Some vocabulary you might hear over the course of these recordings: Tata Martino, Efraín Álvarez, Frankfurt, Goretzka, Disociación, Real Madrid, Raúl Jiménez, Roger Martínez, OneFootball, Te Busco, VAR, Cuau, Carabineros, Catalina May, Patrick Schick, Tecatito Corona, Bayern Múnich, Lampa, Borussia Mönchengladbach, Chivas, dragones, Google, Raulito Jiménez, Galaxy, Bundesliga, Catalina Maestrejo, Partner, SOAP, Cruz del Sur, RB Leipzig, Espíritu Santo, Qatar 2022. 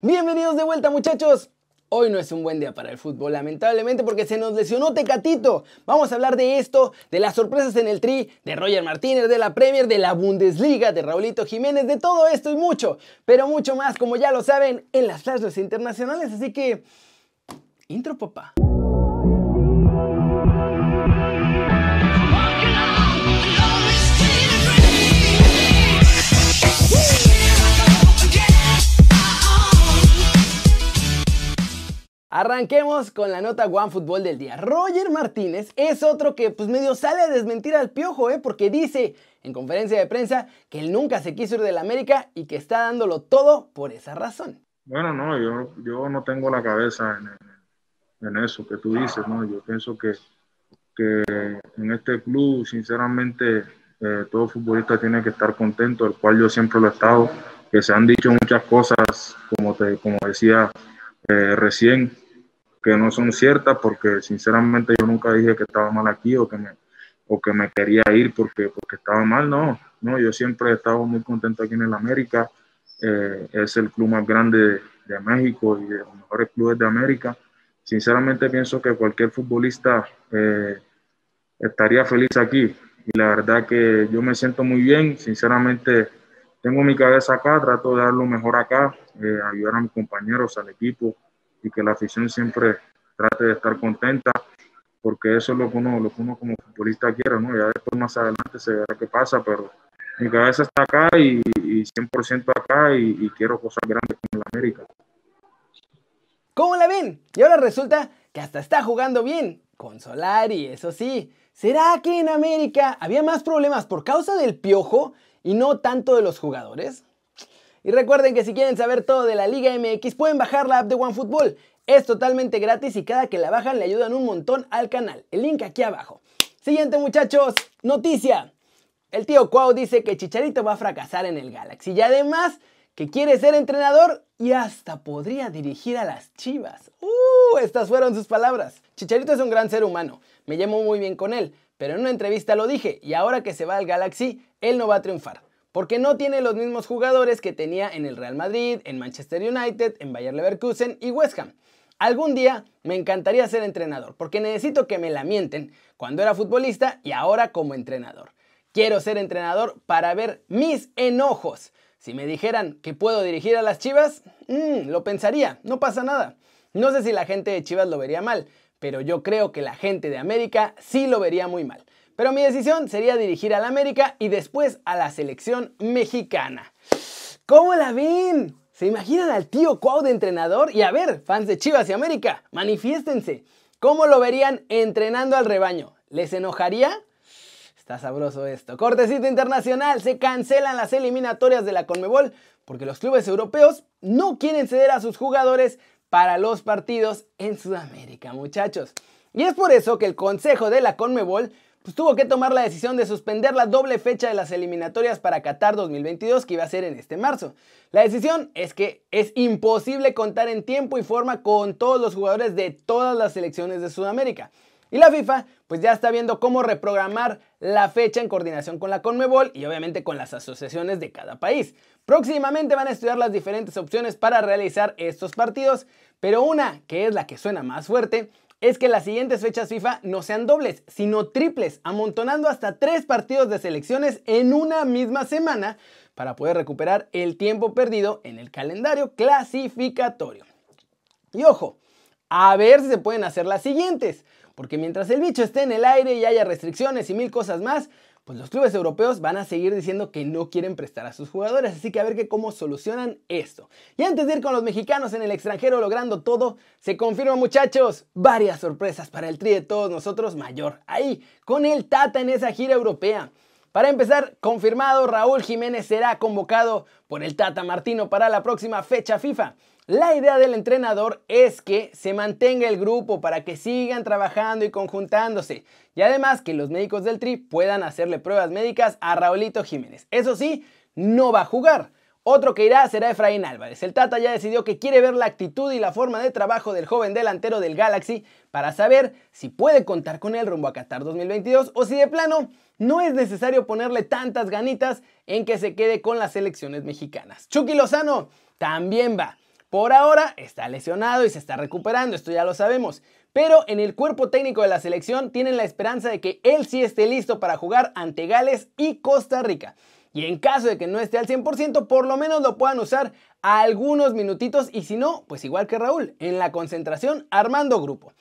Bienvenidos de vuelta, muchachos. Hoy no es un buen día para el fútbol, lamentablemente, porque se nos lesionó Tecatito. Vamos a hablar de esto, de las sorpresas en el Tri, de Roger Martínez, de la Premier, de la Bundesliga, de Raulito Jiménez, de todo esto y mucho, pero mucho más, como ya lo saben, en las flashes internacionales. Así que, intro, papá. Arranquemos con la nota OneFootball del día. Roger Martínez es otro que pues medio sale a desmentir al Piojo, porque dice en conferencia de prensa que él nunca se quiso ir del América y que está dándolo todo por esa razón. Bueno, no, yo no tengo la cabeza en eso que tú dices, ¿no? Yo pienso que en este club, sinceramente, todo futbolista tiene que estar contento, el cual yo siempre lo he estado, que se han dicho muchas cosas, como decía recién, que no son ciertas, porque sinceramente yo nunca dije que estaba mal aquí o que me quería ir porque estaba mal. No, yo siempre he estado muy contento aquí en el América. Es el club más grande de México y de los mejores clubes de América. Sinceramente pienso que cualquier futbolista estaría feliz aquí, y la verdad que yo me siento muy bien. Sinceramente tengo mi cabeza acá, trato de dar lo mejor acá, ayudar a mis compañeros, al equipo, y que la afición siempre trate de estar contenta, porque eso es lo que uno como futbolista quiere, ¿no? Ya después, más adelante, se verá qué pasa, pero mi cabeza está acá y 100% acá, y quiero cosas grandes como la América. ¿Cómo la ven? Y ahora resulta que hasta está jugando bien con Solari, eso sí. ¿Será que en América había más problemas por causa del Piojo y no tanto de los jugadores? Y recuerden que si quieren saber todo de la Liga MX pueden bajar la app de OneFootball. Es totalmente gratis y cada que la bajan le ayudan un montón al canal. El link aquí abajo. Siguiente, muchachos, noticia. El tío Cuau dice que Chicharito va a fracasar en el Galaxy y además que quiere ser entrenador y hasta podría dirigir a las Chivas. Estas fueron sus palabras. Chicharito es un gran ser humano. Me llevo muy bien con él, pero en una entrevista lo dije, y ahora que se va al Galaxy, él no va a triunfar, porque no tiene los mismos jugadores que tenía en el Real Madrid, en Manchester United, en Bayern Leverkusen y West Ham. Algún día me encantaría ser entrenador, porque necesito que me lamenten cuando era futbolista y ahora como entrenador. Quiero ser entrenador para ver mis enojos. Si me dijeran que puedo dirigir a las Chivas, lo pensaría, no pasa nada. No sé si la gente de Chivas lo vería mal, pero yo creo que la gente de América sí lo vería muy mal. Pero mi decisión sería dirigir al América y después a la selección mexicana. ¿Cómo la ven? ¿Se imaginan al tío Cuau de entrenador? Y a ver, fans de Chivas y América, manifiéstense. ¿Cómo lo verían entrenando al rebaño? ¿Les enojaría? Está sabroso esto. Cortecito internacional, se cancelan las eliminatorias de la Conmebol porque los clubes europeos no quieren ceder a sus jugadores para los partidos en Sudamérica, muchachos. Y es por eso que el Consejo de la Conmebol pues tuvo que tomar la decisión de suspender la doble fecha de las eliminatorias para Qatar 2022, que iba a ser en este marzo. La decisión es que es imposible contar en tiempo y forma con todos los jugadores de todas las selecciones de Sudamérica. Y la FIFA pues ya está viendo cómo reprogramar la fecha en coordinación con la Conmebol y obviamente con las asociaciones de cada país. Próximamente van a estudiar las diferentes opciones para realizar estos partidos, pero una, que es la que suena más fuerte, es que las siguientes fechas FIFA no sean dobles, sino triples, amontonando hasta 3 partidos de selecciones en una misma semana para poder recuperar el tiempo perdido en el calendario clasificatorio. Y ojo, a ver si se pueden hacer las siguientes, porque mientras el bicho esté en el aire y haya restricciones y 1000 cosas más, pues los clubes europeos van a seguir diciendo que no quieren prestar a sus jugadores, así que a ver cómo solucionan esto. Y antes de ir con los mexicanos en el extranjero logrando todo, se confirma, muchachos, varias sorpresas para el Tri de todos nosotros mayor, ahí, con el Tata en esa gira europea. Para empezar, confirmado, Raúl Jiménez será convocado por el Tata Martino para la próxima fecha FIFA. La idea del entrenador es que se mantenga el grupo para que sigan trabajando y conjuntándose, y además que los médicos del Tri puedan hacerle pruebas médicas a Raulito Jiménez. Eso sí, no va a jugar. Otro que irá será Efraín Álvarez. El Tata ya decidió que quiere ver la actitud y la forma de trabajo del joven delantero del Galaxy para saber si puede contar con él rumbo a Qatar 2022 o si de plano no es necesario ponerle tantas ganitas en que se quede con las selecciones mexicanas. Chucky Lozano también va. Por ahora está lesionado y se está recuperando, esto ya lo sabemos. Pero en el cuerpo técnico de la selección tienen la esperanza de que él sí esté listo para jugar ante Gales y Costa Rica. Y en caso de que no esté al 100%, por lo menos lo puedan usar a algunos minutitos y si no, pues igual que Raúl, en la concentración armando grupo.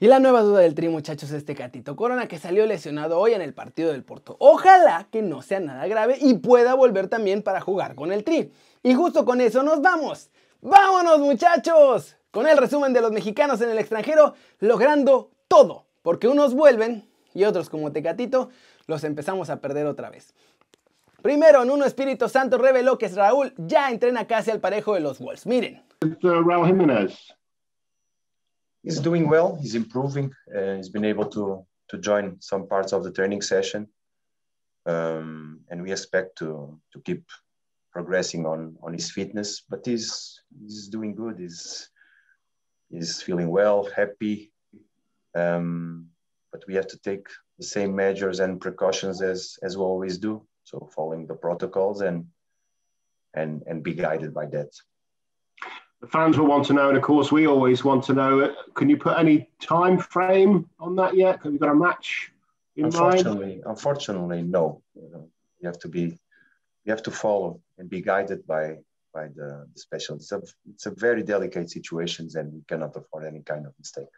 Y la nueva duda del Tri, muchachos, es Tecatito Corona, que salió lesionado hoy en el partido del Porto. Ojalá que no sea nada grave y pueda volver también para jugar con el Tri. Y justo con eso nos vamos. ¡Vámonos, muchachos! Con el resumen de los mexicanos en el extranjero, logrando todo. Porque unos vuelven y otros, como Tecatito, los empezamos a perder otra vez. Primero, en uno, Espíritu Santo reveló que Raúl ya entrena casi al parejo de los Wolves. Miren. Raúl Jiménez. He's doing well. He's improving. He's been able to join some parts of the training session, and we expect to keep progressing on his fitness. But he's doing good. He's feeling well, happy. But we have to take the same measures and precautions as we always do. So following the protocols and be guided by that. The fans will want to know, and of course we always want to know, can you put any time frame on that yet? Have you got a match in mind? Unfortunately, no. You have to be, you have to follow and be guided by the specialists. It's a very delicate situation, and we cannot afford any kind of mistake.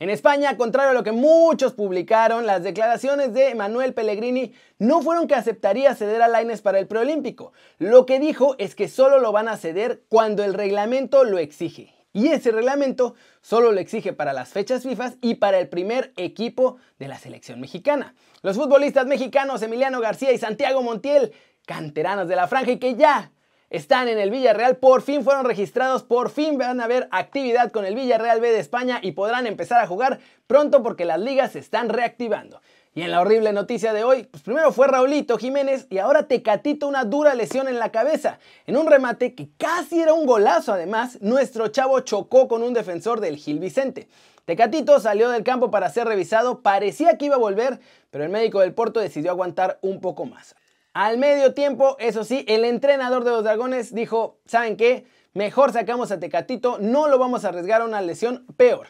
En España, contrario a lo que muchos publicaron, las declaraciones de Manuel Pellegrini no fueron que aceptaría ceder a Lainez para el preolímpico. Lo que dijo es que solo lo van a ceder cuando el reglamento lo exige. Y ese reglamento solo lo exige para las fechas FIFA y para el primer equipo de la selección mexicana. Los futbolistas mexicanos Emiliano García y Santiago Montiel, canteranos de la franja y que ya están en el Villarreal, por fin fueron registrados, por fin van a haber actividad con el Villarreal B de España y podrán empezar a jugar pronto porque las ligas se están reactivando. Y en la horrible noticia de hoy, pues primero fue Raulito Jiménez y ahora Tecatito, una dura lesión en la cabeza. En un remate que casi era un golazo además, nuestro chavo chocó con un defensor del Gil Vicente. Tecatito salió del campo para ser revisado, parecía que iba a volver, pero el médico del Porto decidió aguantar un poco más. Al medio tiempo, eso sí, el entrenador de los Dragones dijo, ¿saben qué? Mejor sacamos a Tecatito, no lo vamos a arriesgar a una lesión peor.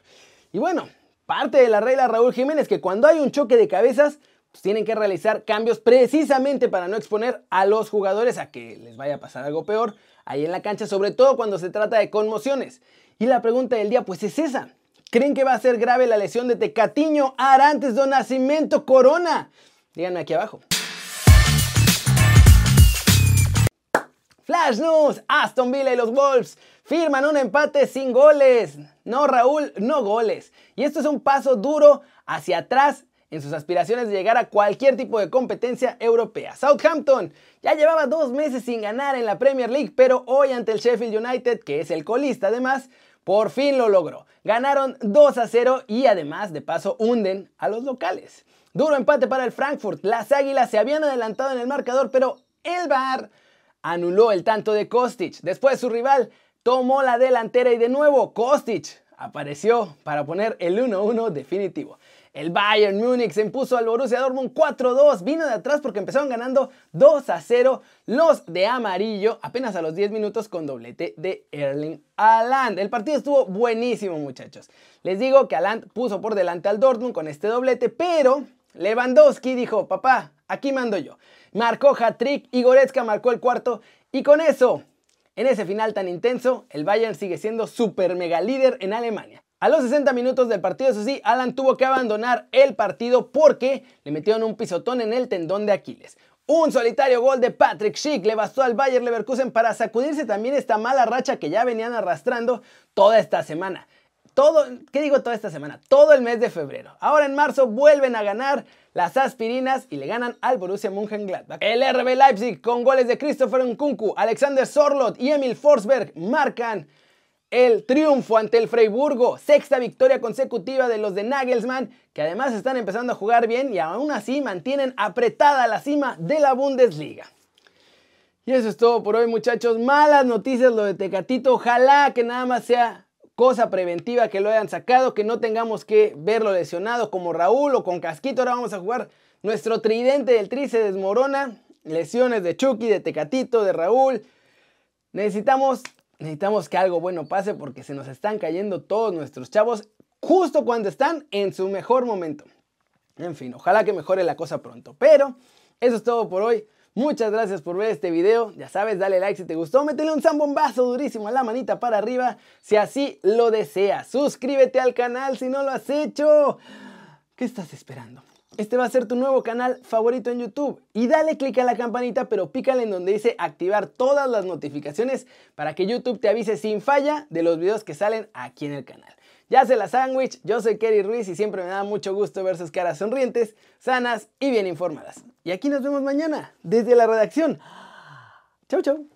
Y bueno, parte de la regla Raúl Jiménez, que cuando hay un choque de cabezas, pues tienen que realizar cambios precisamente para no exponer a los jugadores a que les vaya a pasar algo peor ahí en la cancha, sobre todo cuando se trata de conmociones. Y la pregunta del día, pues es esa. ¿Creen que va a ser grave la lesión de Tecatiño Arantes do Nascimento Corona? Díganme aquí abajo. Flash News, Aston Villa y los Wolves firman un empate sin goles. No, Raúl, no goles. Y esto es un paso duro hacia atrás en sus aspiraciones de llegar a cualquier tipo de competencia europea. Southampton ya llevaba 2 meses sin ganar en la Premier League, pero hoy ante el Sheffield United, que es el colista además, por fin lo logró. Ganaron 2-0 y además de paso hunden a los locales. Duro empate para el Frankfurt. Las Águilas se habían adelantado en el marcador, pero el VAR anuló el tanto de Kostic. Después su rival tomó la delantera y de nuevo Kostic apareció para poner el 1-1 definitivo. El Bayern Múnich se impuso al Borussia Dortmund 4-2. Vino de atrás porque empezaron ganando 2-0 los de amarillo apenas a los 10 minutos con doblete de Erling Haaland. El partido estuvo buenísimo, muchachos. Les digo que Haaland puso por delante al Dortmund con este doblete, pero Lewandowski dijo, papá, aquí mando yo. Marcó hat-trick y Goretzka marcó el cuarto. Y con eso, en ese final tan intenso, el Bayern sigue siendo super mega líder en Alemania. A los 60 minutos del partido, eso sí, Haaland tuvo que abandonar el partido porque le metieron un pisotón en el tendón de Aquiles. Un solitario gol de Patrick Schick le bastó al Bayern Leverkusen para sacudirse también esta mala racha que ya venían arrastrando toda esta semana. ¿Qué digo toda esta semana? Todo el mes de febrero. Ahora en marzo vuelven a ganar las aspirinas y le ganan al Borussia Mönchengladbach. El RB Leipzig con goles de Christopher Nkunku, Alexander Sorloth y Emil Forsberg marcan el triunfo ante el Freiburgo. 6ª victoria consecutiva de los de Nagelsmann, que además están empezando a jugar bien y aún así mantienen apretada la cima de la Bundesliga. Y eso es todo por hoy, muchachos. Malas noticias lo de Tecatito. Ojalá que nada más sea cosa preventiva, que lo hayan sacado, que no tengamos que verlo lesionado como Raúl o con casquito. Ahora vamos a jugar nuestro tridente del Tri, se desmorona. Lesiones de Chucky, de Tecatito, de Raúl. Necesitamos necesitamos que algo bueno pase porque se nos están cayendo todos nuestros chavos justo cuando están en su mejor momento. En fin, ojalá que mejore la cosa pronto. Pero eso es todo por hoy. Muchas gracias por ver este video, ya sabes, dale like si te gustó, métele un zambombazo durísimo a la manita para arriba si así lo deseas, suscríbete al canal si no lo has hecho. ¿Qué estás esperando? Este va a ser tu nuevo canal favorito en YouTube y dale click a la campanita, pero pícale en donde dice activar todas las notificaciones para que YouTube te avise sin falla de los videos que salen aquí en el canal. Ya se la sándwich, yo soy Kerry Ruiz y siempre me da mucho gusto ver sus caras sonrientes, sanas y bien informadas. Y aquí nos vemos mañana, desde la redacción. Chau, chau.